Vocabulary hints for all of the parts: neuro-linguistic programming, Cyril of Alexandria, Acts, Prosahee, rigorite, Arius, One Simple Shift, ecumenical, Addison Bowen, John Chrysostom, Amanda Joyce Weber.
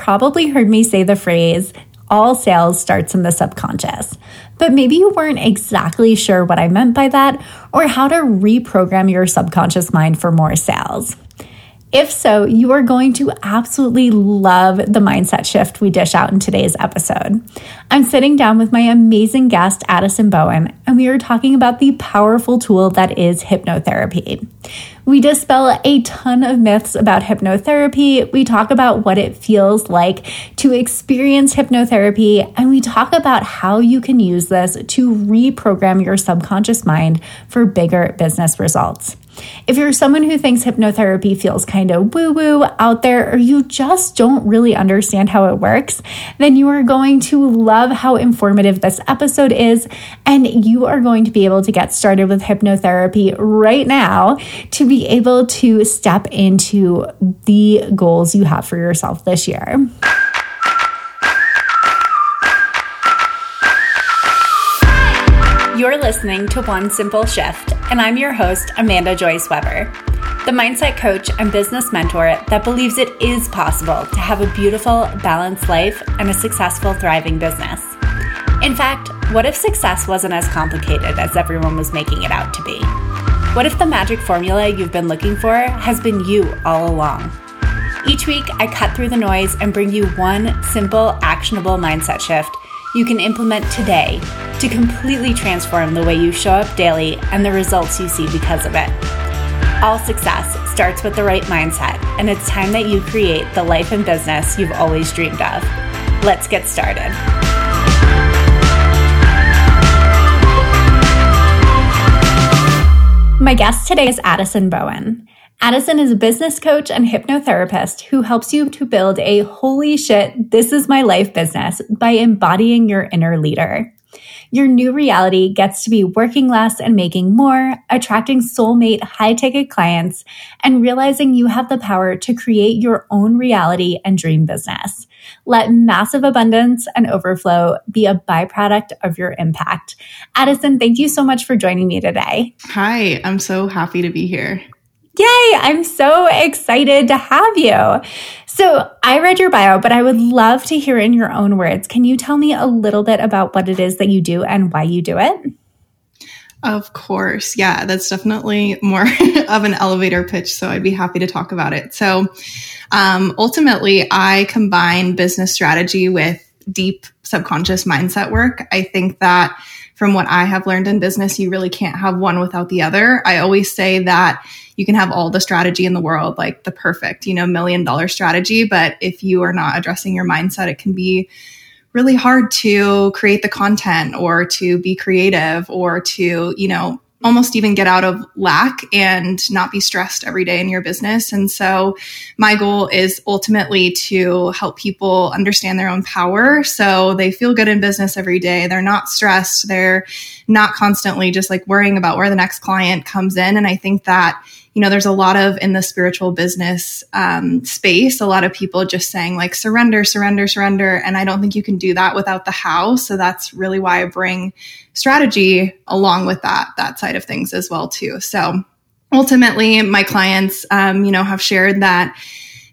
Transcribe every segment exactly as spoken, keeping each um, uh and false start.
probably heard me say the phrase, all sales starts in the subconscious, but maybe you weren't exactly sure what I meant by that or how to reprogram your subconscious mind for more sales. If so, you are going to absolutely love the mindset shift we dish out in today's episode. I'm sitting down with my amazing guest, Addison Bowen, and we are talking about the powerful tool that is hypnotherapy. We dispel a ton of myths about hypnotherapy. We talk about what it feels like to experience hypnotherapy, and we talk about how you can use this to reprogram your subconscious mind for bigger business results. If you're someone who thinks hypnotherapy feels kind of woo-woo out there, or you just don't really understand how it works, then you are going to love how informative this episode is, and you are going to be able to get started with hypnotherapy right now to be able to step into the goals you have for yourself this year. You're listening to One Simple Shift, and I'm your host, Amanda Joyce Weber, the mindset coach and business mentor that believes it is possible to have a beautiful, balanced life and a successful, thriving business. In fact, what if success wasn't as complicated as everyone was making it out to be? What if the magic formula you've been looking for has been you all along? Each week, I cut through the noise and bring you one simple, actionable mindset shift you can implement today to completely transform the way you show up daily and the results you see because of it. All success starts with the right mindset, and it's time that you create the life and business you've always dreamed of. Let's get started. My guest today is Addison Bowen. Addison is a business coach and hypnotherapist who helps you to build a holy shit, this is my life business by embodying your inner leader. Your new reality gets to be working less and making more, attracting soulmate high-ticket clients, and realizing you have the power to create your own reality and dream business. Let massive abundance and overflow be a byproduct of your impact. Addison, thank you so much for joining me today. Hi, I'm so happy to be here. Yay, I'm so excited to have you. So I read your bio, but I would love to hear in your own words. Can you tell me a little bit about what it is that you do and why you do it? Of course. Yeah, that's definitely more of an elevator pitch, so I'd be happy to talk about it. So um, ultimately, I combine business strategy with deep subconscious mindset work. I think that from what I have learned in business, you really can't have one without the other. I always say that you can have all the strategy in the world, like the perfect, you know, million dollar strategy. But if you are not addressing your mindset, it can be really hard to create the content or to be creative or to, you know, almost even get out of lack and not be stressed every day in your business. And so my goal is ultimately to help people understand their own power so they feel good in business every day. They're not stressed. They're not constantly just like worrying about where the next client comes in. And I think that, you know, there's a lot of in the spiritual business um, space, a lot of people just saying like, surrender, surrender, surrender. And I don't think you can do that without the how. So that's really why I bring strategy along with that, that side of things as well, too. So ultimately, my clients, um, you know, have shared that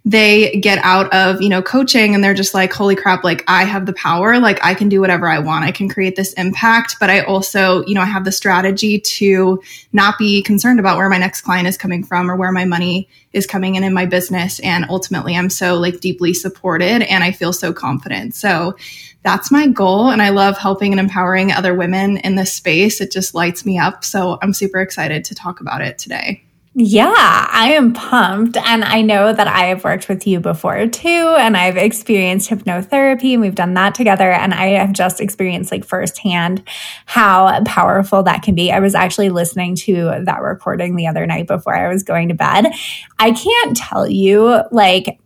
they get out of, you know, coaching and they're just like, holy crap, like I have the power, like I can do whatever I want. I can create this impact, but I also, you know, I have the strategy to not be concerned about where my next client is coming from or where my money is coming in in my business. And ultimately, I'm so like deeply supported and I feel so confident. So that's my goal. And I love helping and empowering other women in this space. It just lights me up. So I'm super excited to talk about it today. Yeah, I am pumped. And I know that I have worked with you before too. And I've experienced hypnotherapy and we've done that together. And I have just experienced like firsthand how powerful that can be. I was actually listening to that recording the other night before I was going to bed. I can't tell you like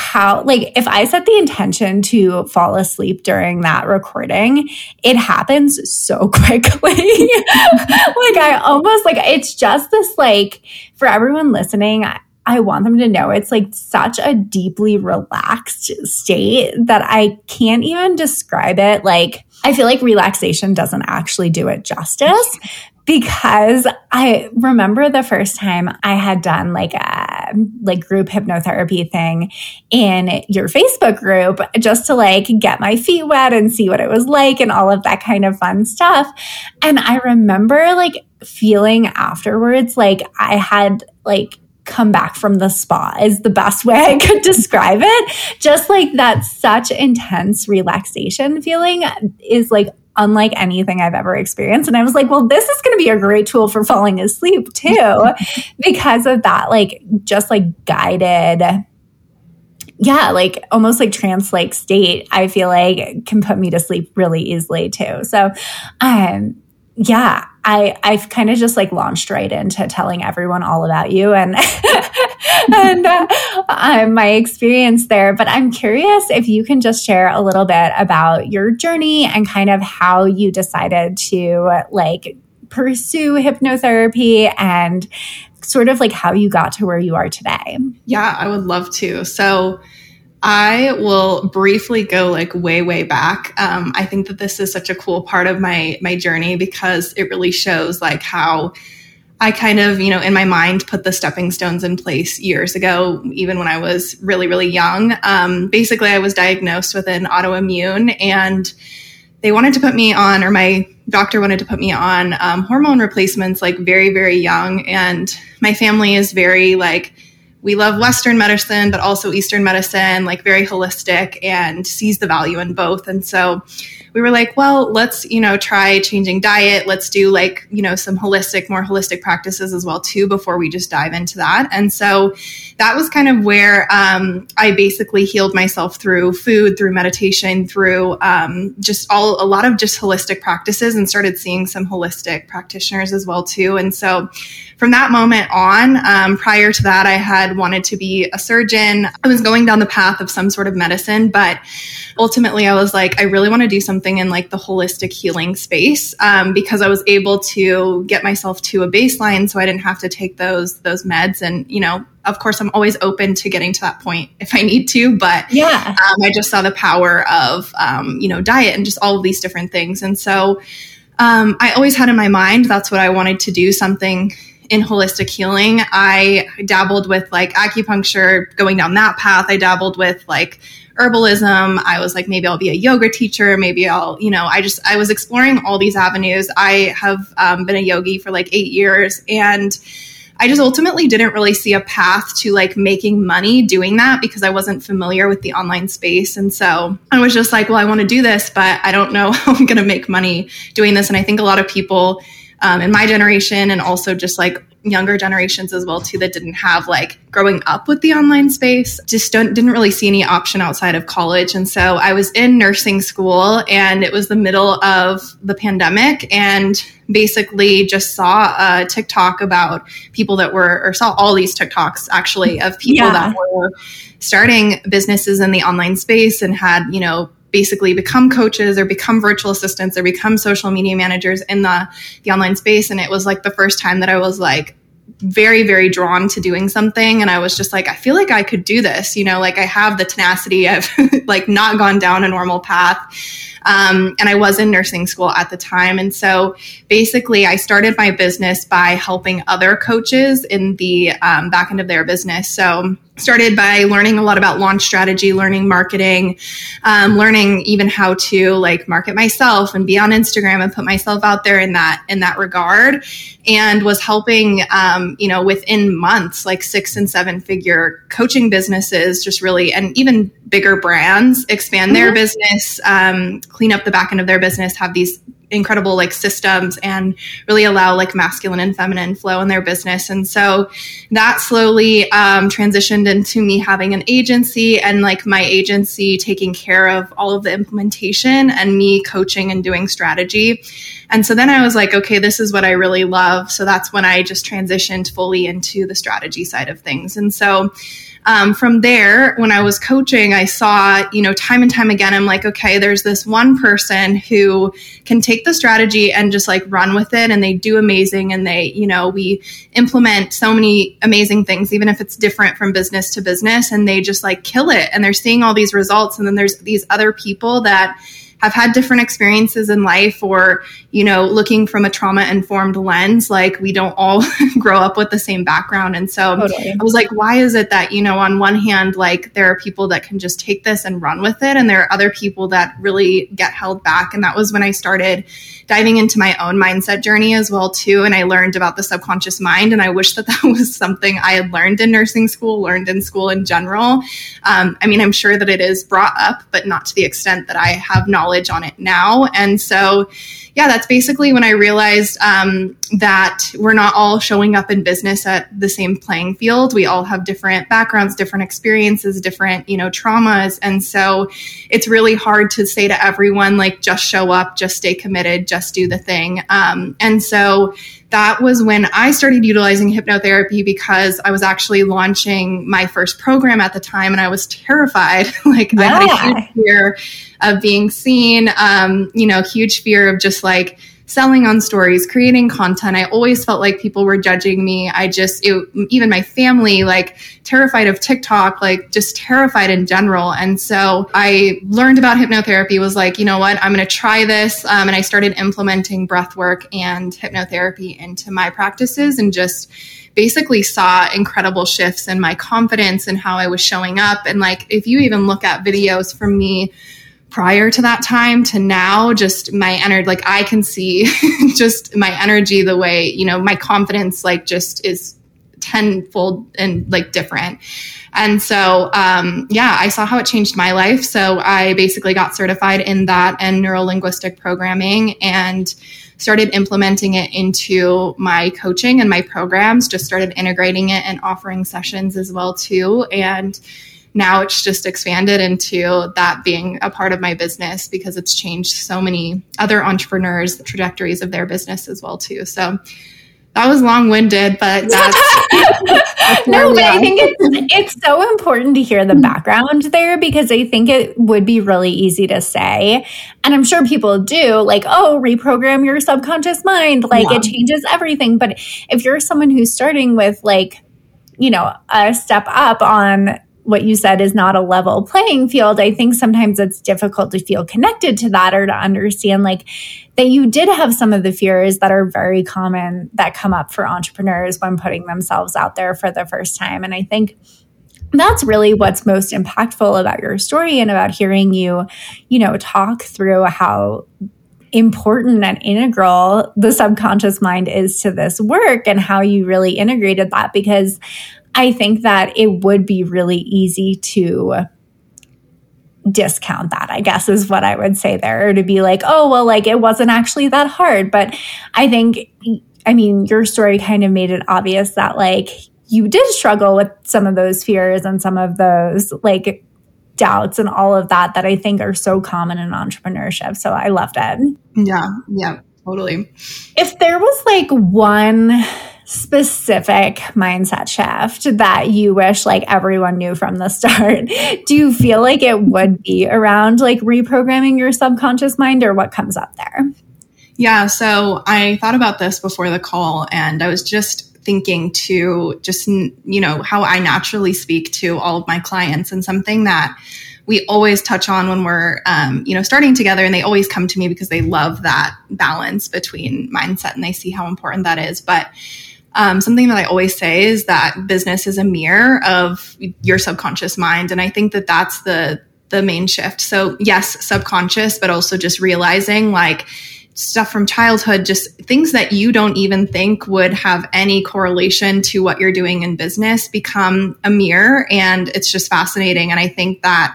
how, like if I set the intention to fall asleep during that recording, it happens so quickly. Like I almost like, it's just this like, for everyone listening, I, I want them to know it's like such a deeply relaxed state that I can't even describe it. Like I feel like relaxation doesn't actually do it justice because I remember the first time I had done like a like group hypnotherapy thing in your Facebook group just to like get my feet wet and see what it was like and all of that kind of fun stuff. And I remember like feeling afterwards like I had like come back from the spa is the best way I could describe it. Just like that such intense relaxation feeling is like unlike anything I've ever experienced. And I was like, well, this is going to be a great tool for falling asleep too, because of that, like just like guided, yeah, like almost like trance-like state, I feel like can put me to sleep really easily too. So, um, yeah, I, I've kind of just like launched right into telling everyone all about you and, and uh, uh, my experience there. But I'm curious if you can just share a little bit about your journey and kind of how you decided to like pursue hypnotherapy and sort of like how you got to where you are today. Yeah, I would love to. So I will briefly go like way, way back. Um, I think that this is such a cool part of my my journey because it really shows like how I kind of, you know, in my mind put the stepping stones in place years ago, even when I was really, really young. Um, basically, I was diagnosed with an autoimmune and they wanted to put me on, or my doctor wanted to put me on um, hormone replacements like very, very young. And my family is very like, we love Western medicine, but also Eastern medicine, like very holistic and sees the value in both. And so we were like, well, let's, you know, try changing diet. Let's do like, you know, some holistic, more holistic practices as well too, before we just dive into that. And so that was kind of where um, I basically healed myself through food, through meditation, through um, just all, a lot of just holistic practices, and started seeing some holistic practitioners as well too. And so from that moment on, um, prior to that, I had wanted to be a surgeon. I was going down the path of some sort of medicine, but ultimately I was like, I really want to do something in like the holistic healing space, um, because I was able to get myself to a baseline so I didn't have to take those those meds. And, you know, of course, I'm always open to getting to that point if I need to, but yeah, um, I just saw the power of, um, you know, diet and just all of these different things. And so um, I always had in my mind, that's what I wanted to do, something in holistic healing. I dabbled with like acupuncture, going down that path. I dabbled with like herbalism. I was like, maybe I'll be a yoga teacher. Maybe I'll, you know, I just, I was exploring all these avenues. I have um, been a yogi for like eight years and I just ultimately didn't really see a path to like making money doing that because I wasn't familiar with the online space. And so I was just like, well, I want to do this, but I don't know how I'm going to make money doing this. And I think a lot of people Um, in my generation and also just like younger generations as well too that didn't have like growing up with the online space just don't, didn't really see any option outside of college. And so I was in nursing school and it was the middle of the pandemic and basically just saw a TikTok about people that were, or saw all these TikToks actually of people yeah. that were starting businesses in the online space and had, you know, basically become coaches or become virtual assistants or become social media managers in the, the online space. And it was like the first time that I was like very, very drawn to doing something. And I was just like, I feel like I could do this, you know, like I have the tenacity. I've like not gone down a normal path. Um, and I was in nursing school at the time. And so basically I started my business by helping other coaches in the um, back end of their business. So started by learning a lot about launch strategy, learning marketing, um, learning even how to like market myself and be on Instagram and put myself out there in that, in that regard, and was helping, um, you know, within months, like six and seven figure coaching businesses just really, and even bigger brands expand their mm-hmm. business, um, clean up the back end of their business, have these incredible like systems and really allow like masculine and feminine flow in their business. And so that slowly um, transitioned into me having an agency and like my agency taking care of all of the implementation and me coaching and doing strategy. And so then I was like, okay, this is what I really love. So that's when I just transitioned fully into the strategy side of things. And so Um, from there, when I was coaching, I saw, you know, time and time again, I'm like, okay, there's this one person who can take the strategy and just like run with it. And they do amazing. And they, you know, we implement so many amazing things, even if it's different from business to business, and they just like kill it. And they're seeing all these results. And then there's these other people that have had different experiences in life, or, you know, looking from a trauma-informed lens, like we don't all grow up with the same background. And so totally. I was like, why is it that, you know, on one hand, like there are people that can just take this and run with it, and there are other people that really get held back. And that was when I started diving into my own mindset journey as well, too. And I learned about the subconscious mind. And I wish that that was something I had learned in nursing school, learned in school in general. Um, I mean, I'm sure that it is brought up, but not to the extent that I have knowledge on it now. And so, yeah, that's basically when I realized um, that we're not all showing up in business at the same playing field. We all have different backgrounds, different experiences, different, you know, traumas. And so it's really hard to say to everyone, like, just show up, just stay committed, just do the thing. Um, and so that was when I started utilizing hypnotherapy, because I was actually launching my first program at the time, and I was terrified. Like yeah. I had a huge fear of being seen, um, you know, huge fear of just like selling on stories, creating content. I always felt like people were judging me. I just, it, even my family, like terrified of TikTok, like just terrified in general. And so I learned about hypnotherapy, was like, you know what, I'm going to try this. Um, and I started implementing breath work and hypnotherapy into my practices, and just basically saw incredible shifts in my confidence and how I was showing up. And like, if you even look at videos from me prior to that time to now, just my energy, like I can see just my energy, the way, you know, my confidence, like just is tenfold and like different. And so, um, yeah, I saw how it changed my life. So I basically got certified in that and neuro-linguistic programming, and started implementing it into my coaching and my programs, just started integrating it and offering sessions as well too. And now it's just expanded into that being a part of my business, because it's changed so many other entrepreneurs' trajectories of their business as well too. So that was long-winded, but that's... that's no, but I think it's, it's so important to hear the background there, because I think it would be really easy to say, and I'm sure people do, like, oh, reprogram your subconscious mind, like yeah. it changes everything. But if you're someone who's starting with like, you know, a step up on... what you said is not a level playing field, I think sometimes it's difficult to feel connected to that, or to understand like that you did have some of the fears that are very common that come up for entrepreneurs when putting themselves out there for the first time. And I think that's really what's most impactful about your story, and about hearing you, you know, talk through how important and integral the subconscious mind is to this work, and how you really integrated that, because I think that it would be really easy to discount that, I guess, is what I would say there, or to be like, oh, well, like it wasn't actually that hard. But I think, I mean, your story kind of made it obvious that like you did struggle with some of those fears and some of those like doubts and all of that, that I think are so common in entrepreneurship. So I loved it. Yeah, yeah, totally. If there was like one specific mindset shift that you wish like everyone knew from the start, do you feel like it would be around like reprogramming your subconscious mind, or what comes up there? Yeah. So I thought about this before the call, and I was just thinking to just, you know, how I naturally speak to all of my clients, and something that we always touch on when we're, um, you know, starting together, and they always come to me because they love that balance between mindset, and they see how important that is. But Um, something that I always say is that business is a mirror of your subconscious mind. And I think that that's the, the main shift. So yes, subconscious, but also just realizing like stuff from childhood, just things that you don't even think would have any correlation to what you're doing in business, become a mirror. And it's just fascinating. And I think that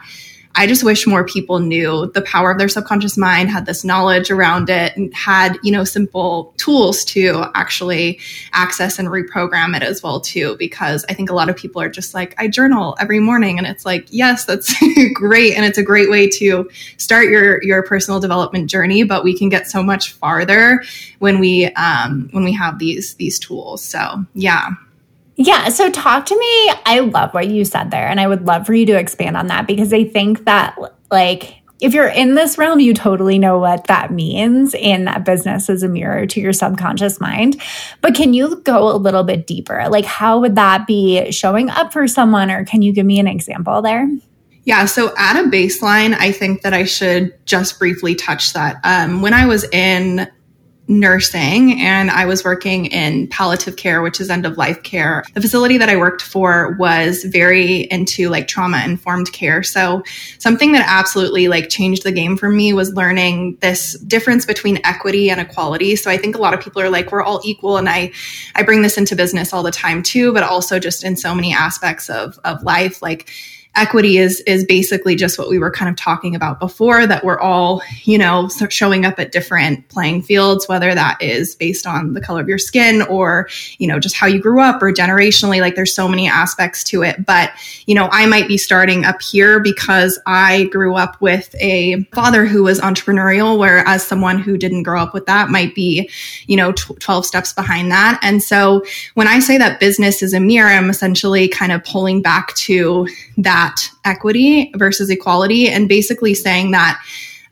I just wish more people knew the power of their subconscious mind, had this knowledge around it, and had, you know, simple tools to actually access and reprogram it as well too, because I think a lot of people are just like, I journal every morning, and it's like, yes, that's great. And it's a great way to start your, your personal development journey, but we can get so much farther when we, um, when we have these, these tools. So yeah. Yeah. So talk to me. I love what you said there, and I would love for you to expand on that, because I think that like if you're in this realm, you totally know what that means, and that business is a mirror to your subconscious mind. But can you go a little bit deeper? Like how would that be showing up for someone, or can you give me an example there? Yeah, so at a baseline, I think that I should just briefly touch that. Um, when I was in nursing and I was working in palliative care, which is end of life care, the facility that I worked for was very into like trauma informed care. So something that absolutely like changed the game for me was learning this difference between equity and equality. So I think a lot of people are like, we're all equal. And I, I bring this into business all the time too, but also just in so many aspects of, of life, like equity is is basically just what we were kind of talking about before, that we're all, you know, showing up at different playing fields, whether that is based on the color of your skin or, you know, just how you grew up or generationally. Like there's so many aspects to it. But, you know, I might be starting up here because I grew up with a father who was entrepreneurial, whereas someone who didn't grow up with that might be, you know, twelve steps behind that. And so when I say that business is a mirror, I'm essentially kind of pulling back to that equity versus equality, and basically saying that,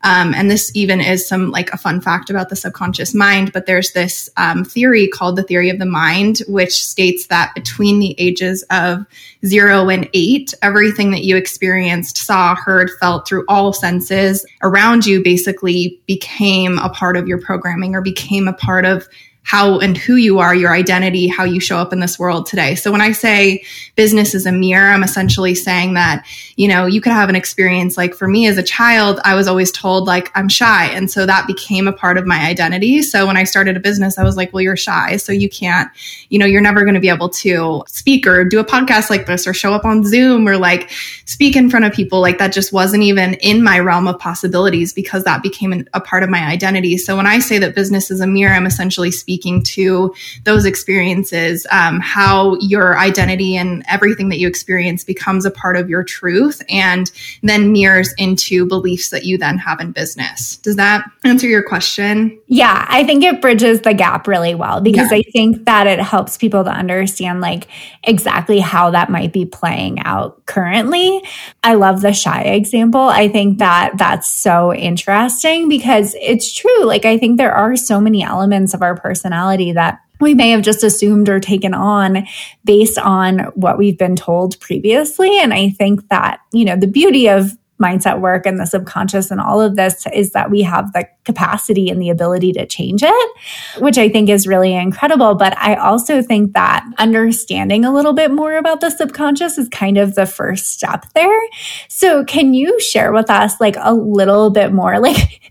um, and this even is some like a fun fact about the subconscious mind, but there's this um, theory called the theory of the mind, which states that between the ages of zero and eight, everything that you experienced, saw, heard, felt through all senses around you basically became a part of your programming or became a part of how and who you are, your identity, how you show up in this world today. So when I say business is a mirror, I'm essentially saying that, you know, you could have an experience like for me as a child, I was always told like I'm shy. And so that became a part of my identity. So when I started a business, I was like, well, you're shy. So you can't, you know, you're never going to be able to speak or do a podcast like this or show up on Zoom or like speak in front of people. Like that just wasn't even in my realm of possibilities because that became an, a part of my identity. So when I say that business is a mirror, I'm essentially speaking Speaking to those experiences, um, how your identity and everything that you experience becomes a part of your truth and then mirrors into beliefs that you then have in business. Does that answer your question? Yeah, I think it bridges the gap really well because yeah. I think that it helps people to understand like exactly how that might be playing out currently. I love the shy example. I think that that's so interesting because it's true. Like I think there are so many elements of our personality personality that we may have just assumed or taken on based on what we've been told previously. And I think that, you know, the beauty of mindset work and the subconscious and all of this is that we have the capacity and the ability to change it, which I think is really incredible. But I also think that understanding a little bit more about the subconscious is kind of the first step there. So can you share with us like a little bit more, like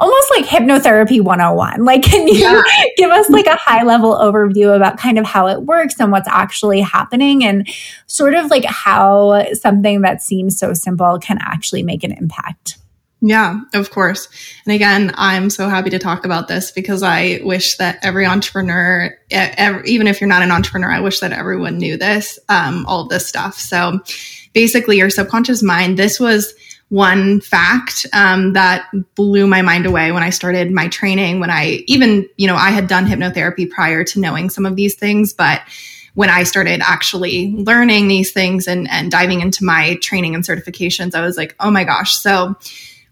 almost like hypnotherapy one oh one? Like, can you yeah. give us like a high level overview about kind of how it works and what's actually happening and sort of like how something that seems so simple can actually make an impact? Yeah, of course. And again, I'm so happy to talk about this because I wish that every entrepreneur, every, even if you're not an entrepreneur, I wish that everyone knew this, um, all of this stuff. So basically your subconscious mind, this was one fact um, that blew my mind away when I started my training, when I even, you know, I had done hypnotherapy prior to knowing some of these things, but when I started actually learning these things and, and diving into my training and certifications, I was like, oh my gosh. So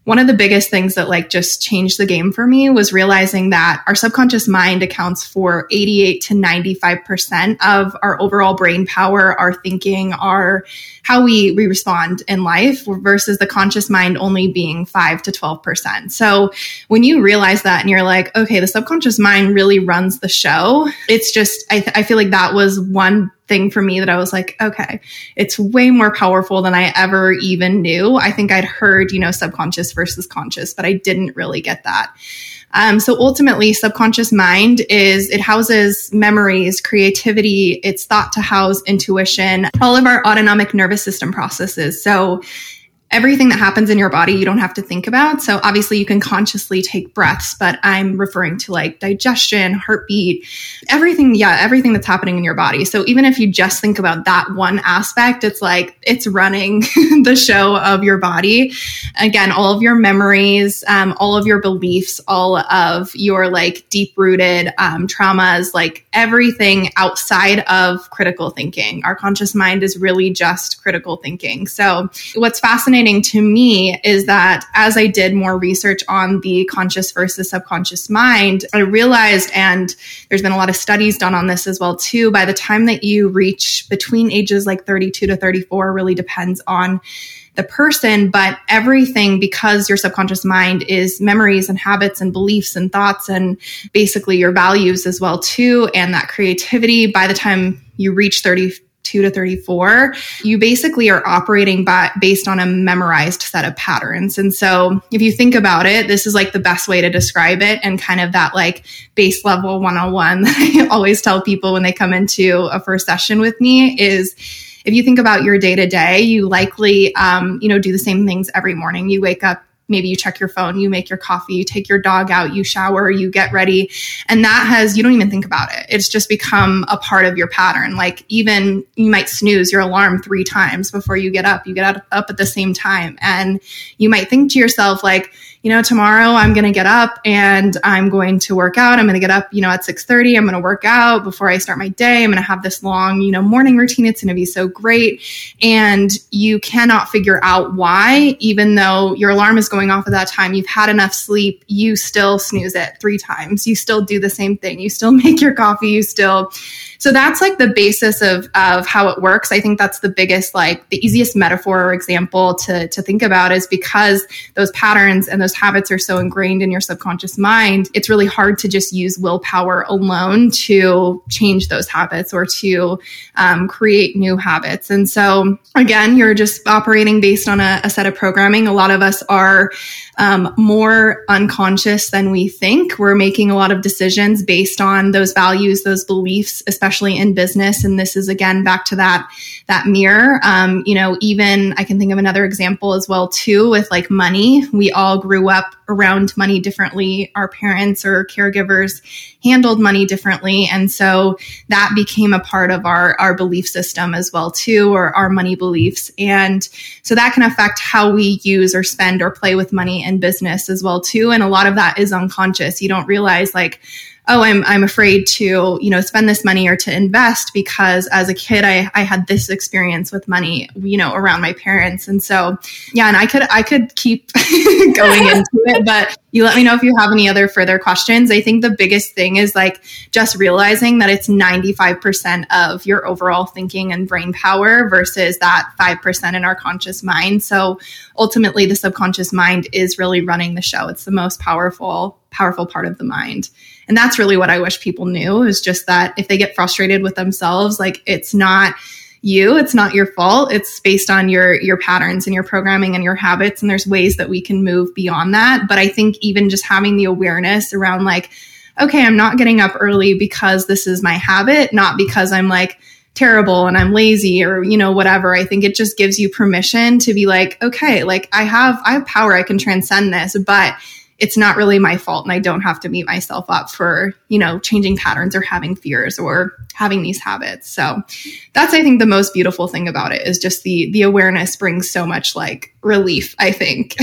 one of the biggest things that like just changed the game for me was realizing that our subconscious mind accounts for eighty-eight to ninety-five percent of our overall brain power, our thinking, our how we, we respond in life versus the conscious mind only being five to twelve percent. So when you realize that and you're like, okay, the subconscious mind really runs the show. It's just, I, th- I feel like that was one thing for me that I was like, okay, it's way more powerful than I ever even knew. I think I'd heard, you know, subconscious versus conscious, but I didn't really get that. Um, so ultimately, subconscious mind is, it houses memories, creativity, it's thought to house intuition, all of our autonomic nervous system processes. So everything that happens in your body, you don't have to think about. So obviously you can consciously take breaths, but I'm referring to like digestion, heartbeat, everything. Yeah. Everything that's happening in your body. So even if you just think about that one aspect, it's like, it's running the show of your body. Again, all of your memories, um, all of your beliefs, all of your like deep rooted, um, traumas, like everything outside of critical thinking. Our conscious mind is really just critical thinking. So what's fascinating to me is that as I did more research on the conscious versus subconscious mind, I realized, and there's been a lot of studies done on this as well too, by the time that you reach between ages like thirty-two to thirty-four, really depends on the person, but everything, because your subconscious mind is memories and habits and beliefs and thoughts and basically your values as well too. And that creativity, by the time you reach thirty-two to thirty-four, you basically are operating by, based on a memorized set of patterns. And so if you think about it, this is like the best way to describe it, and kind of that like base level one oh one that I always tell people when they come into a first session with me is, if you think about your day to day, you likely, um, you know, do the same things every morning. You wake up, maybe you check your phone, you make your coffee, you take your dog out, you shower, you get ready. And that has, you don't even think about it. It's just become a part of your pattern. Like even you might snooze your alarm three times before you get up, you get up at the same time. And you might think to yourself like, you know, tomorrow I'm going to get up and I'm going to work out. I'm going to get up, you know, at six thirty. I'm going to work out before I start my day. I'm going to have this long, you know, morning routine. It's going to be so great. And you cannot figure out why, even though your alarm is going off at that time, you've had enough sleep, you still snooze it three times. You still do the same thing. You still make your coffee. You still... So that's like the basis of of how it works. I think that's the biggest, like the easiest metaphor or example to to think about, is because those patterns and those habits are so ingrained in your subconscious mind, it's really hard to just use willpower alone to change those habits or to um, create new habits. And so again, you're just operating based on a, a set of programming. A lot of us are um, more unconscious than we think. We're making a lot of decisions based on those values, those beliefs, especially especially in business. And this is, again, back to that, that mirror. Um, you know, even I can think of another example as well, too, with like money. We all grew up around money differently. Our parents or caregivers handled money differently. And so that became a part of our, our belief system as well, too, or our money beliefs. And so that can affect how we use or spend or play with money in business as well, too. And a lot of that is unconscious. You don't realize like, oh, I'm I'm afraid to, you know, spend this money or to invest because as a kid, I, I had this experience with money, you know, around my parents. And so, yeah, and I could, I could keep going into it, but you let me know if you have any other further questions. I think the biggest thing is like just realizing that it's ninety-five percent of your overall thinking and brain power versus that five percent in our conscious mind. So ultimately the subconscious mind is really running the show. It's the most powerful, powerful part of the mind. And that's really what I wish people knew, is just that if they get frustrated with themselves, like it's not you, it's not your fault. It's based on your, your patterns and your programming and your habits. And there's ways that we can move beyond that. But I think even just having the awareness around like, okay, I'm not getting up early because this is my habit, not because I'm like terrible and I'm lazy or, you know, whatever. I think it just gives you permission to be like, okay, like I have, I have power. I can transcend this, but it's not really my fault, and I don't have to beat myself up for, you know, changing patterns or having fears or having these habits. So that's, I think, the most beautiful thing about it, is just the the awareness brings so much like relief, I think.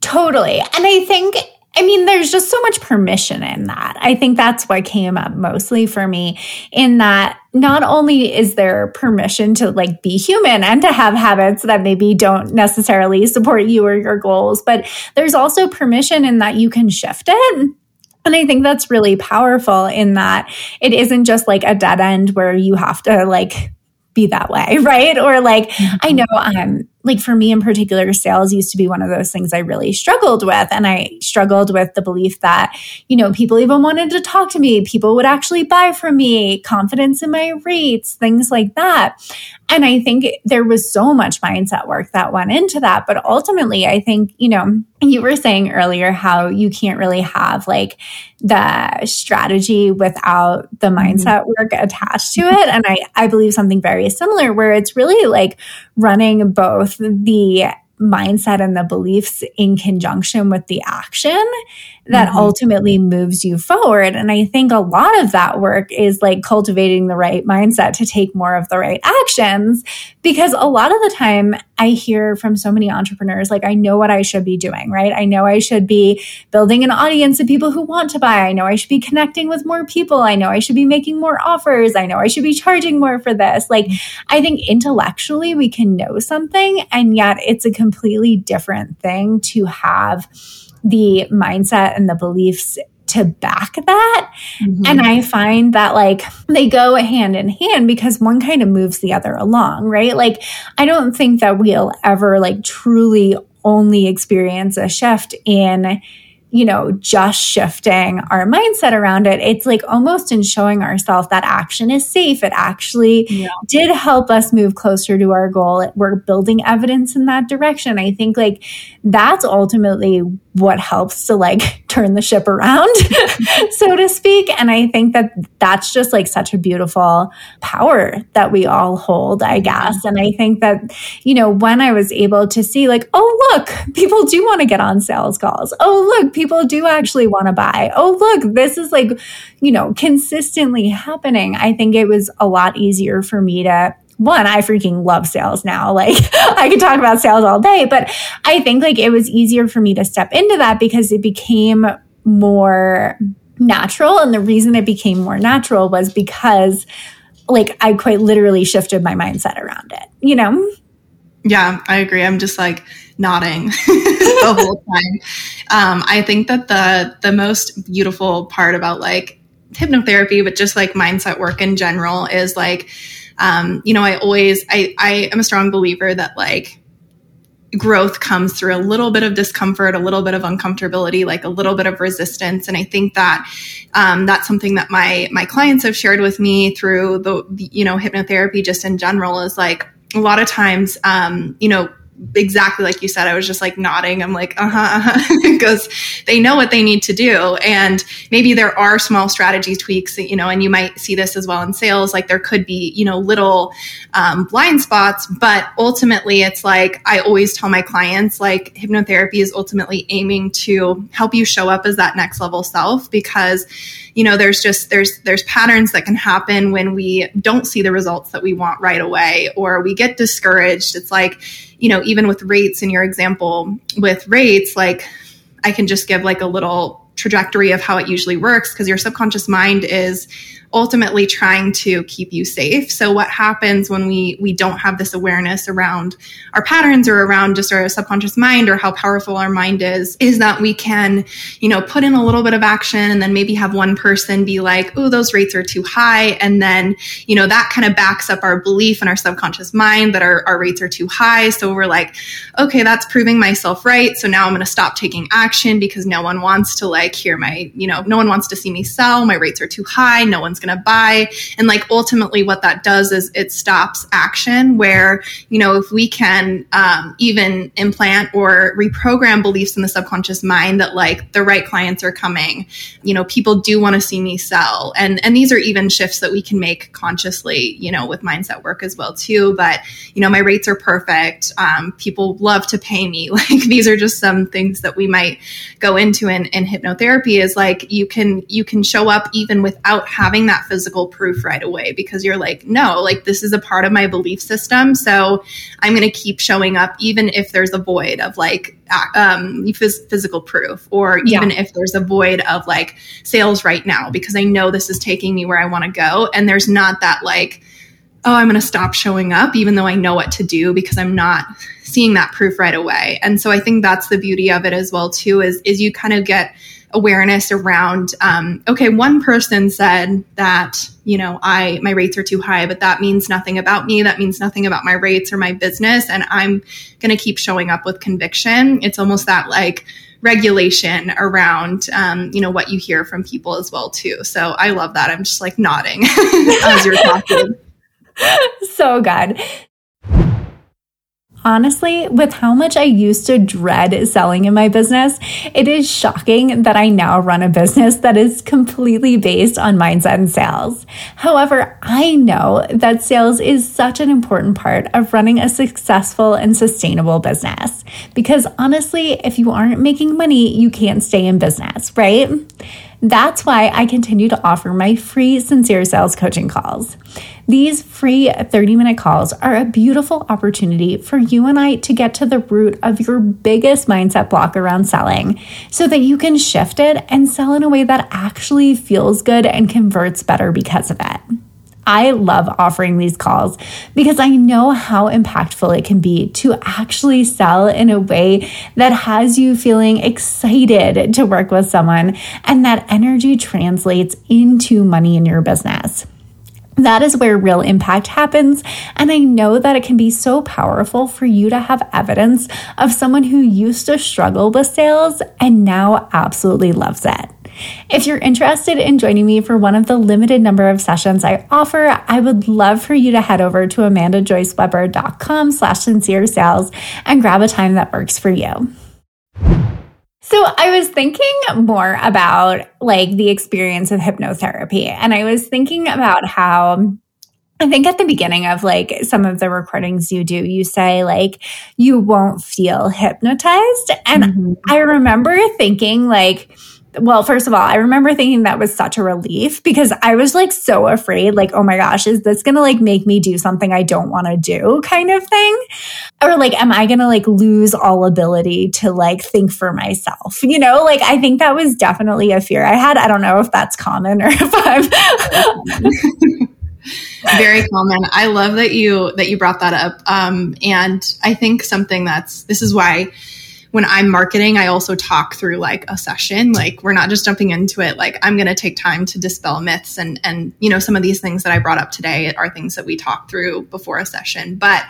Totally. And I think, I mean, there's just so much permission in that. I think that's what came up mostly for me, in that not only is there permission to like be human and to have habits that maybe don't necessarily support you or your goals, but there's also permission in that you can shift it. And I think that's really powerful, in that it isn't just like a dead end where you have to like be that way, right? Or like, mm-hmm. I know um, like for me in particular, sales used to be one of those things I really struggled with. And I struggled with the belief that, you know, people even wanted to talk to me, people would actually buy from me, confidence in my rates, things like that. And I think there was so much mindset work that went into that. But ultimately, I think, you know, you were saying earlier how you can't really have like the strategy without the mindset work attached to it. And I, I believe something very similar, where it's really like running both the mindset and the beliefs in conjunction with the action that mm-hmm. ultimately moves you forward. And I think a lot of that work is like cultivating the right mindset to take more of the right actions, because a lot of the time I hear from so many entrepreneurs, like, I know what I should be doing, right? I know I should be building an audience of people who want to buy. I know I should be connecting with more people. I know I should be making more offers. I know I should be charging more for this. Like, I think intellectually we can know something, and yet it's a completely different thing to have the mindset and the beliefs to back that. Mm-hmm. And I find that like they go hand in hand because one kind of moves the other along, right? Like, I don't think that we'll ever like truly only experience a shift in, you know, just shifting our mindset around it. It's like almost in showing ourselves that action is safe. It actually yeah. did help us move closer to our goal. We're building evidence in that direction. I think like that's ultimately what helps to like turn the ship around, so to speak. And I think that that's just like such a beautiful power that we all hold, I guess. And I think that, you know, when I was able to see like, oh, look, people do want to get on sales calls. Oh, look, people People do actually want to buy. Oh, look, this is like, you know, consistently happening. I think it was a lot easier for me to, one, I freaking love sales now. Like I could talk about sales all day, but I think like it was easier for me to step into that because it became more natural. And the reason it became more natural was because like I quite literally shifted my mindset around it, you know? Yeah, I agree. I'm just like nodding the whole time. Um, I think that the the most beautiful part about like hypnotherapy, but just like mindset work in general is like, um, you know, I always, I, I am a strong believer that like growth comes through a little bit of discomfort, a little bit of uncomfortability, like a little bit of resistance. And I think that um, that's something that my my clients have shared with me through the, the, you know, hypnotherapy just in general is like, a lot of times, um, you know, exactly like you said, I was just like nodding. I'm like, uh-huh, uh-huh, because they know what they need to do. And maybe there are small strategy tweaks, you know, and you might see this as well in sales. Like there could be, you know, little um, blind spots, but ultimately it's like, I always tell my clients, like hypnotherapy is ultimately aiming to help you show up as that next level self because, you know, there's just, there's, there's patterns that can happen when we don't see the results that we want right away, or we get discouraged. It's like, you know, even with rates in your example with rates, like I can just give like a little trajectory of how it usually works because your subconscious mind is ultimately trying to keep you safe. So what happens when we we don't have this awareness around our patterns or around just our subconscious mind or how powerful our mind is, is that we can, you know, put in a little bit of action and then maybe have one person be like, oh, those rates are too high. And then, you know, that kind of backs up our belief in our subconscious mind that our, our rates are too high. So we're like, okay, that's proving myself right. So now I'm going to stop taking action because no one wants to like hear my, you know, no one wants to see me sell. My rates are too high. No one's going to buy. And like, ultimately what that does is it stops action where, you know, if we can um, even implant or reprogram beliefs in the subconscious mind that like the right clients are coming, you know, people do want to see me sell. And, and these are even shifts that we can make consciously, you know, with mindset work as well too. But, you know, my rates are perfect. Um, people love to pay me. Like these are just some things that we might go into in, in hypnotherapy is like, you can, you can show up even without having that that physical proof right away because you're like, no, like this is a part of my belief system. So I'm going to keep showing up even if there's a void of like um, phys- physical proof or even yeah. if there's a void of like sales right now because I know this is taking me where I want to go. And there's not that like, oh, I'm going to stop showing up even though I know what to do because I'm not seeing that proof right away. And so I think that's the beauty of it as well too is, is you kind of get awareness around, um, okay, one person said that, you know, I, my rates are too high, but that means nothing about me. That means nothing about my rates or my business. And I'm going to keep showing up with conviction. It's almost that like regulation around, um, you know, what you hear from people as well too. So I love that. I'm just like nodding as you're talking. So good. Honestly, with how much I used to dread selling in my business, it is shocking that I now run a business that is completely based on mindset and sales. However, I know that sales is such an important part of running a successful and sustainable business. Because honestly, if you aren't making money, you can't stay in business, right? That's why I continue to offer my free Sincere Sales Coaching calls. These free thirty-minute calls are a beautiful opportunity for you and I to get to the root of your biggest mindset block around selling so that you can shift it and sell in a way that actually feels good and converts better because of it. I love offering these calls because I know how impactful it can be to actually sell in a way that has you feeling excited to work with someone, and that energy translates into money in your business. That is where real impact happens, and I know that it can be so powerful for you to have evidence of someone who used to struggle with sales and now absolutely loves it. If you're interested in joining me for one of the limited number of sessions I offer, I would love for you to head over to amandajoyceweber.com slash sincere sales and grab a time that works for you. So I was thinking more about like the experience of hypnotherapy, and I was thinking about how I think at the beginning of like some of the recordings you do, you say like, you won't feel hypnotized. And mm-hmm. I remember thinking like, well, first of all, I remember thinking that was such a relief because I was like so afraid, like, oh my gosh, is this going to like make me do something I don't want to do kind of thing? Or like, am I going to like lose all ability to like think for myself? You know, like I think that was definitely a fear I had. I don't know if that's common or if I'm... Very common. I love that you, that you brought that up. Um, and I think something that's, this is why... when I'm marketing, I also talk through like a session, like we're not just jumping into it. Like I'm going to take time to dispel myths. And, and, you know, some of these things that I brought up today are things that we talk through before a session, but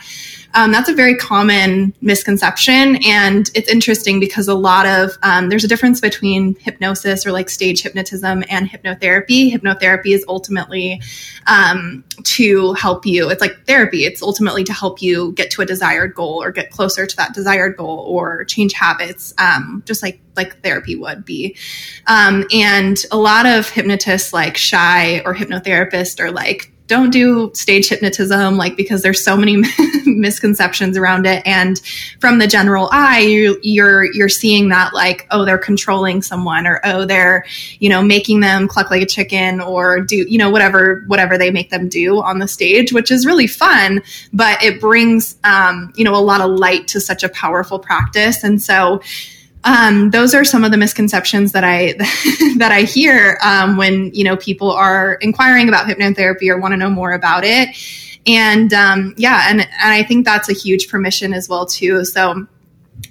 um, that's a very common misconception. And it's interesting because a lot of, um, there's a difference between hypnosis or like stage hypnotism and hypnotherapy. Hypnotherapy is ultimately um, to help you. It's like therapy. It's ultimately to help you get to a desired goal or get closer to that desired goal or change habits, um, just like, like therapy would be. Um, and a lot of hypnotists like shy or hypnotherapists are like, don't do stage hypnotism, like, because there's so many misconceptions around it. And from the general eye, you, you're, you're seeing that like, oh, they're controlling someone, or, oh, they're, you know, making them cluck like a chicken or do, you know, whatever, whatever they make them do on the stage, which is really fun, but it brings, um, you know, a lot of light to such a powerful practice. And so, Um, those are some of the misconceptions that I that I hear um, when, you know, people are inquiring about hypnotherapy or want to know more about it. And um, yeah, and, and I think that's a huge permission as well, too. So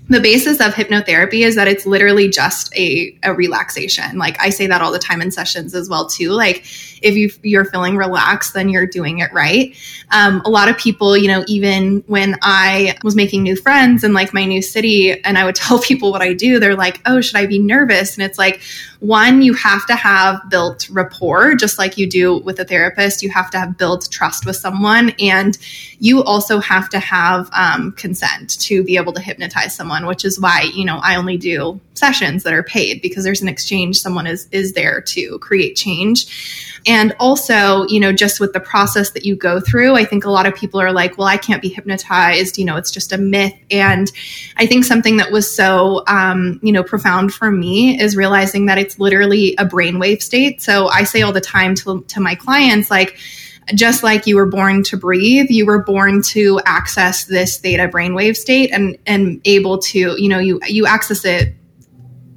the basis of hypnotherapy is that it's literally just a, a relaxation. Like I say that all the time in sessions as well, too. Like if you, you're feeling relaxed, then you're doing it right. Um, a lot of people, you know, even when I was making new friends in like my new city and I would tell people what I do, they're like, oh, should I be nervous? And it's like, one, you have to have built rapport, just like you do with a therapist. You have to have built trust with someone. And you also have to have um, consent to be able to hypnotize someone, which is why, you know, I only do sessions that are paid, because there's an exchange. Someone is, is there to create change. And also, you know, just with the process that you go through, I think a lot of people are like, well, I can't be hypnotized. You know, it's just a myth. And I think something that was so, um, you know, profound for me is realizing that it's literally a brainwave state. So I say all the time to, to my clients, like, just like you were born to breathe, you were born to access this theta brainwave state and, and able to, you know, you, you access it.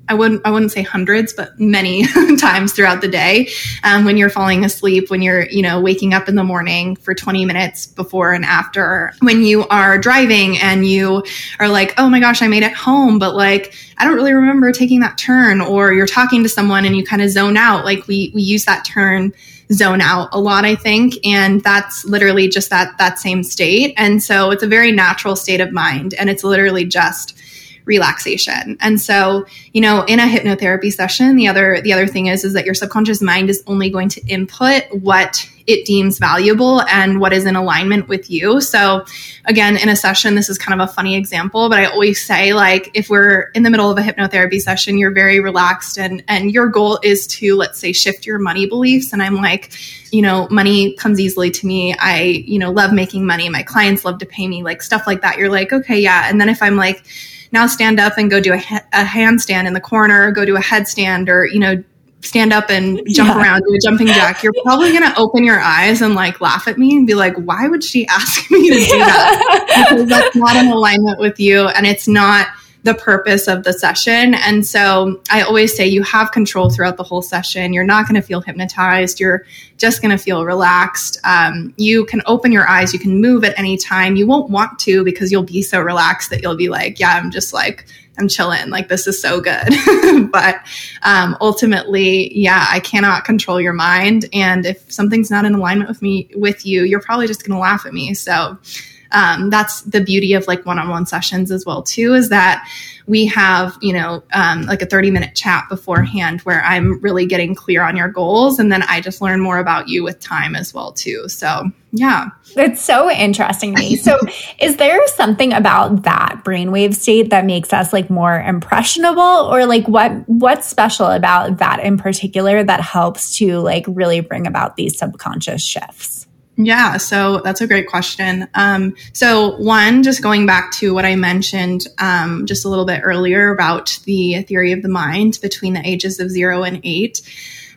I wouldn't, I wouldn't say hundreds, but many times throughout the day. Um, when you're falling asleep, when you're, you know, waking up in the morning for twenty minutes before and after, when you are driving and you are like, oh my gosh, I made it home, but like, I don't really remember taking that turn, or you're talking to someone and you kind of zone out. Like we, we use that turn zone out a lot, I think. And that's literally just that, that same state. And so it's a very natural state of mind, and it's literally just relaxation. And so, you know, in a hypnotherapy session, the other, the other thing is, is that your subconscious mind is only going to input what it deems valuable and what is in alignment with you. So again, in a session, this is kind of a funny example, but I always say, like, if we're in the middle of a hypnotherapy session, you're very relaxed and, and your goal is to, let's say, shift your money beliefs. And I'm like, you know, money comes easily to me. I, you know, love making money. My clients love to pay me, like stuff like that. You're like, okay, yeah. And then if I'm like, now stand up and go do a, a handstand in the corner, go do a headstand, or, you know, stand up and jump yeah. around, do a jumping jack, you're probably going to open your eyes and like laugh at me and be like, why would she ask me to do that? Because that's not in alignment with you. And it's not the purpose of the session. And so I always say you have control throughout the whole session. You're not going to feel hypnotized. You're just going to feel relaxed. Um, you can open your eyes. You can move at any time. You won't want to because you'll be so relaxed that you'll be like, yeah, I'm just like, I'm chilling. Like, this is so good. But um, ultimately, yeah, I cannot control your mind. And if something's not in alignment with me, with you, you're probably just going to laugh at me. So Um, that's the beauty of like one-on-one sessions as well too, is that we have, you know, um, like a thirty minute chat beforehand where I'm really getting clear on your goals. And then I just learn more about you with time as well too. So yeah. That's so interesting to me. So is there something about that brainwave state that makes us like more impressionable, or like what, what's special about that in particular that helps to like really bring about these subconscious shifts? Yeah, so that's a great question. Um, so one, just going back to what I mentioned um, just a little bit earlier about the theory of the mind between the ages of zero and eight,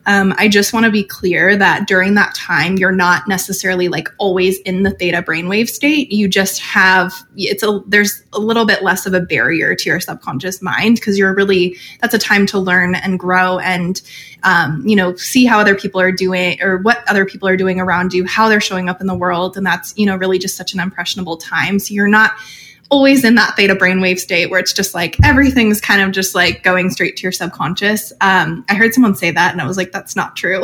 um, I just want to be clear that during that time, you're not necessarily like always in the theta brainwave state. You just have, it's a there's a little bit less of a barrier to your subconscious mind because you're really, that's a time to learn and grow and Um, you know, see how other people are doing or what other people are doing around you, how they're showing up in the world. And that's, you know, really just such an impressionable time. So you're not always in that theta brainwave state where it's just like everything's kind of just like going straight to your subconscious. Um, I heard someone say that and I was like, that's not true.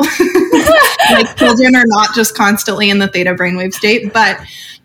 Like children are not just constantly in the theta brainwave state. But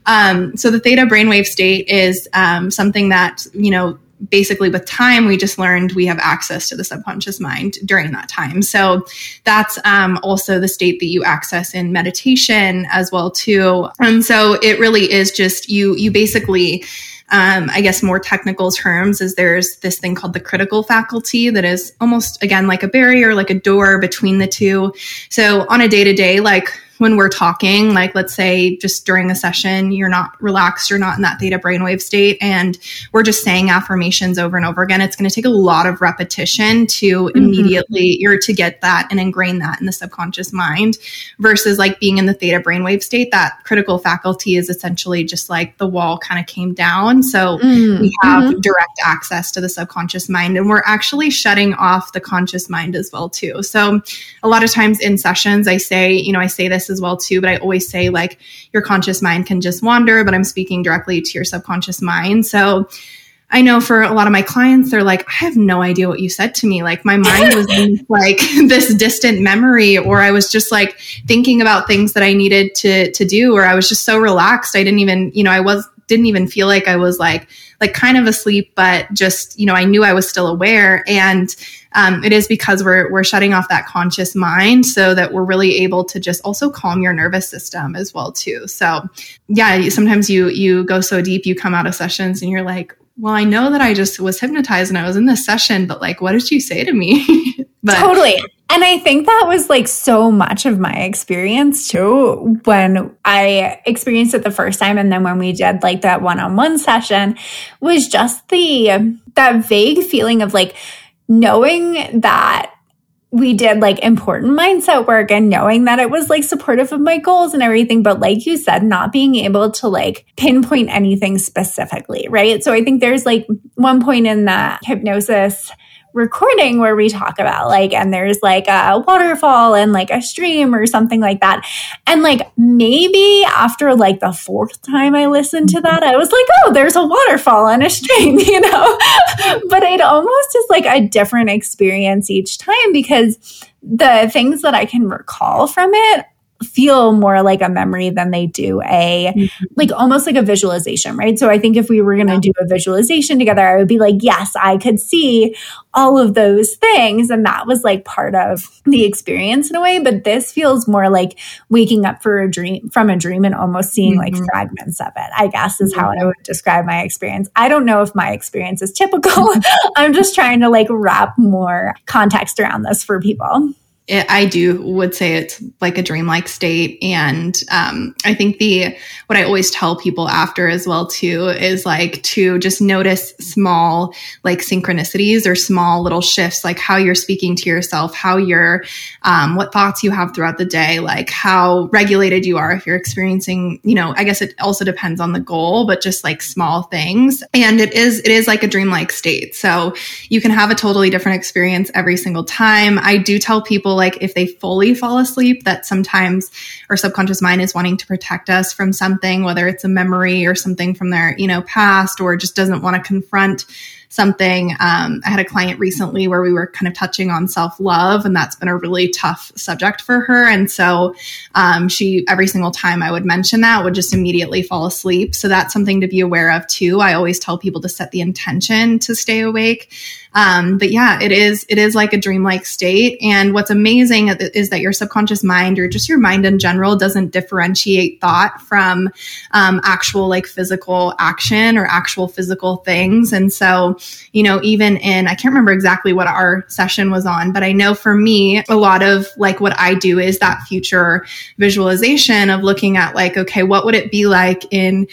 um, so the theta brainwave state is um, something that, you know, basically with time, we just learned we have access to the subconscious mind during that time. So that's um, also the state that you access in meditation as well too. And so it really is just you, you basically, um, I guess more technical terms is there's this thing called the critical faculty that is almost again, like a barrier, like a door between the two. So on a day-to-day, like when we're talking, like let's say just during a session, you're not relaxed, you're not in that theta brainwave state, and we're just saying affirmations over and over again, it's going to take a lot of repetition to mm-hmm. immediately, you're to get that and ingrain that in the subconscious mind versus like being in the theta brainwave state. That critical faculty is essentially just like the wall kind of came down. So mm-hmm. we have mm-hmm. direct access to the subconscious mind, and we're actually shutting off the conscious mind as well too. So a lot of times in sessions, I say, you know, I say this as well too, but I always say like your conscious mind can just wander, but I'm speaking directly to your subconscious mind. So I know for a lot of my clients, they're like, I have no idea what you said to me. Like my mind was in like this distant memory, or I was just like thinking about things that I needed to to do, or I was just so relaxed. I didn't even, you know, I was didn't even feel like I was like, like kind of asleep, but just, you know, I knew I was still aware. And um, it is because we're, we're shutting off that conscious mind so that we're really able to just also calm your nervous system as well too. So yeah, sometimes you, you go so deep, you come out of sessions and you're like, well, I know that I just was hypnotized and I was in this session, but like, what did you say to me? But totally. And I think that was like so much of my experience too, when I experienced it the first time. And then when we did like that one-on-one session, was just the, that vague feeling of like knowing that we did like important mindset work and knowing that it was like supportive of my goals and everything. But like you said, not being able to like pinpoint anything specifically, right? So I think there's like one point in that hypnosis recording where we talk about like, and there's like a waterfall and like a stream or something like that. And like maybe after like the fourth time I listened to that, I was like, oh, there's a waterfall and a stream, you know, but it almost is like a different experience each time because the things that I can recall from it feel more like a memory than they do a, mm-hmm. like almost like a visualization, right? So I think if we were going to do a visualization together, I would be like, yes, I could see all of those things. And that was like part of the experience in a way, but this feels more like waking up for a dream from a dream and almost seeing mm-hmm. like fragments of it, I guess is how I would describe my experience. I don't know if my experience is typical. I'm just trying to like wrap more context around this for people. it, I do would say it's like a dreamlike state. And um, I think the what I always tell people after as well, too, is like to just notice small like synchronicities or small little shifts, like how you're speaking to yourself, how you're um, what thoughts you have throughout the day, like how regulated you are if you're experiencing, you know, I guess it also depends on the goal, but just like small things. And it is it is like a dreamlike state. So you can have a totally different experience every single time. I do tell people, like if they fully fall asleep, that sometimes our subconscious mind is wanting to protect us from something, whether it's a memory or something from their, you know, past, or just doesn't want to confront something. Um, I had a client recently where we were kind of touching on self-love, and that's been a really tough subject for her. And so um, she, every single time I would mention that, would just immediately fall asleep. So that's something to be aware of too. I always tell people to set the intention to stay awake. Um, but yeah, it is, it is like a dreamlike state. And what's amazing is that your subconscious mind, or just your mind in general, doesn't differentiate thought from um, actual like physical action or actual physical things. And so, you know, even in, I can't remember exactly what our session was on, but I know for me, a lot of like what I do is that future visualization of looking at like, okay, what would it be like in,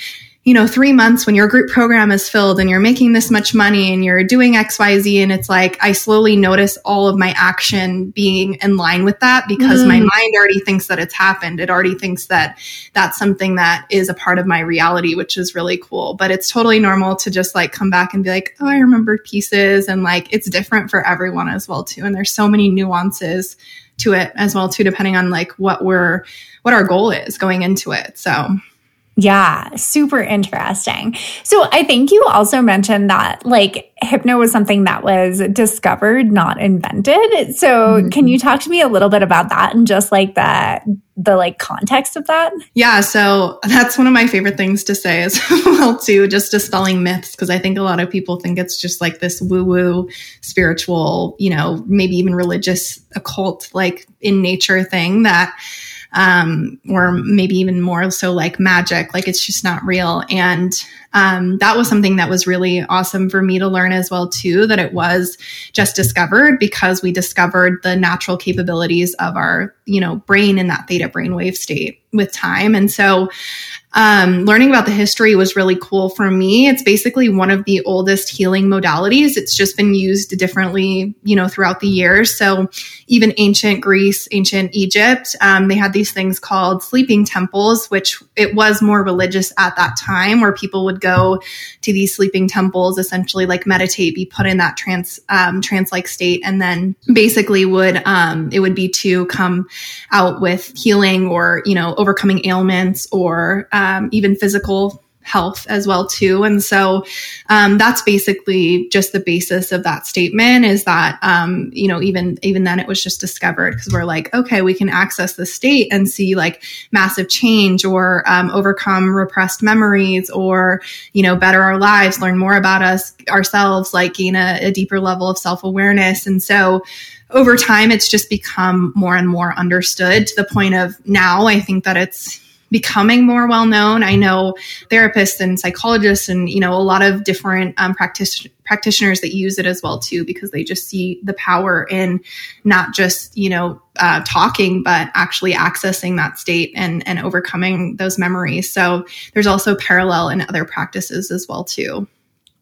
you know, three months when your group program is filled and you're making this much money and you're doing X, Y, Z. And it's like, I slowly notice all of my action being in line with that, because mm. my mind already thinks that it's happened. It already thinks that that's something that is a part of my reality, which is really cool. But it's totally normal to just like come back and be like, oh, I remember pieces. And like, it's different for everyone as well too. And there's so many nuances to it as well too, depending on like what we're, what our goal is going into it. So yeah, super interesting. So I think you also mentioned that like hypno was something that was discovered, not invented. So mm-hmm. can you talk to me a little bit about that and just like the the like context of that? Yeah, so that's one of my favorite things to say as well too, just dispelling myths, because I think a lot of people think it's just like this woo-woo spiritual, you know, maybe even religious occult like in nature thing that Um, or maybe even more so like magic, like it's just not real. And um, that was something that was really awesome for me to learn as well too, that it was just discovered because we discovered the natural capabilities of our, you know, brain in that theta brainwave state with time. And so um, learning about the history was really cool for me. It's basically one of the oldest healing modalities. It's just been used differently, you know, throughout the years. So even ancient Greece, ancient Egypt, um, they had these things called sleeping temples, which it was more religious at that time, where people would go to these sleeping temples, essentially like meditate, be put in that trance, um, trance-like state. And then basically would, um, it would be to come out with healing or, you know, overcoming ailments or um, even physical health as well too. And so um, that's basically just the basis of that statement, is that, um, you know, even, even then it was just discovered because we're like, okay, we can access the state and see like massive change or um, overcome repressed memories or, you know, better our lives, learn more about us, ourselves, like gain a, a deeper level of self-awareness. And so over time, it's just become more and more understood to the point of now, I think that it's becoming more well-known. I know therapists and psychologists and, you know, a lot of different um, practitioners practitioners that use it as well too, because they just see the power in not just, you know, uh, talking, but actually accessing that state and, and overcoming those memories. So there's also parallel in other practices as well too.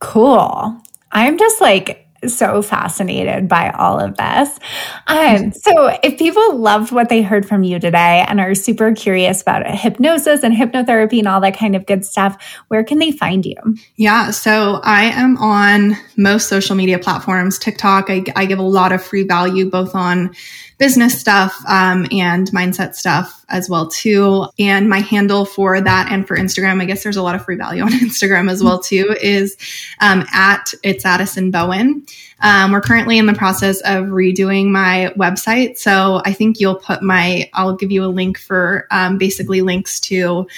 Cool. I'm just like so fascinated by all of this. Um, so if people loved what they heard from you today and are super curious about hypnosis and hypnotherapy and all that kind of good stuff, where can they find you? Yeah, so I am on most social media platforms. TikTok, I, I give a lot of free value, both on business stuff um, and mindset stuff as well too. And my handle for that and for Instagram, I guess there's a lot of free value on Instagram as well too, is um, at it's Addison Bowen. Um, we're currently in the process of redoing my website. So I think you'll put my, I'll give you a link for um, basically links to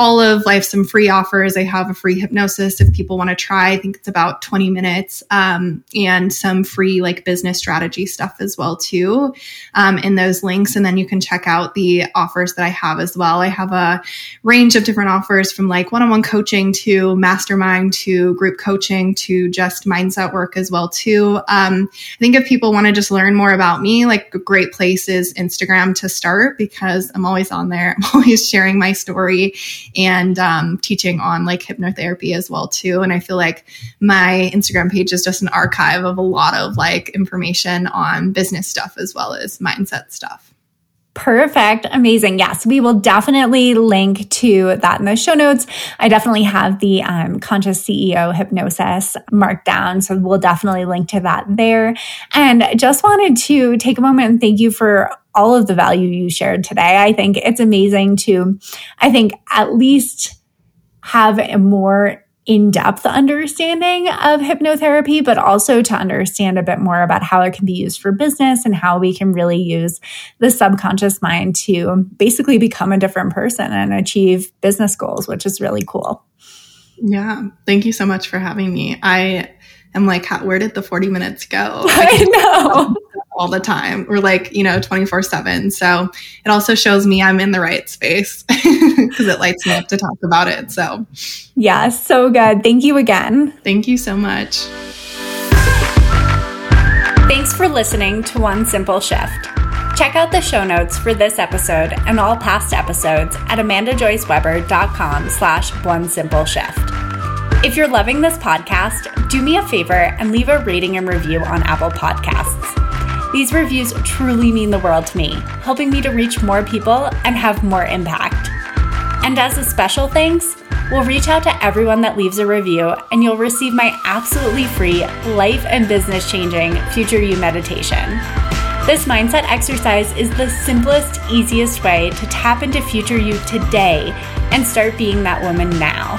all of Life Some Free offers. I have a free hypnosis if people want to try. I think it's about twenty minutes, um, and some free like business strategy stuff as well too, um, in those links. And then you can check out the offers that I have as well. I have a range of different offers from like one-on-one coaching to mastermind to group coaching to just mindset work as well too. Um, I think if people want to just learn more about me, like a great place is Instagram to start, because I'm always on there. I'm always sharing my story and um, teaching on like hypnotherapy as well too. And I feel like my Instagram page is just an archive of a lot of like information on business stuff as well as mindset stuff. Perfect. Amazing. Yes, we will definitely link to that in the show notes. I definitely have the um, Conscious C E O hypnosis marked down, so we'll definitely link to that there. And just wanted to take a moment and thank you for all of the value you shared today. I think it's amazing to, I think, at least have a more in-depth understanding of hypnotherapy, but also to understand a bit more about how it can be used for business and how we can really use the subconscious mind to basically become a different person and achieve business goals, which is really cool. Yeah. Thank you so much for having me. I am like, how, where did the forty minutes go? I know. All the time. We're like, you know, twenty-four seven. So it also shows me I'm in the right space because it lights me up to talk about it. So yeah, so good. Thank you again. Thank you so much. Thanks for listening to One Simple Shift. Check out the show notes for this episode and all past episodes at amandajoyceweber.com slash one simple shift. If you're loving this podcast, do me a favor and leave a rating and review on Apple Podcasts. These reviews truly mean the world to me, helping me to reach more people and have more impact. And as a special thanks, we'll reach out to everyone that leaves a review, and you'll receive my absolutely free life and business changing Future You meditation. This mindset exercise is the simplest, easiest way to tap into Future You today and start being that woman now.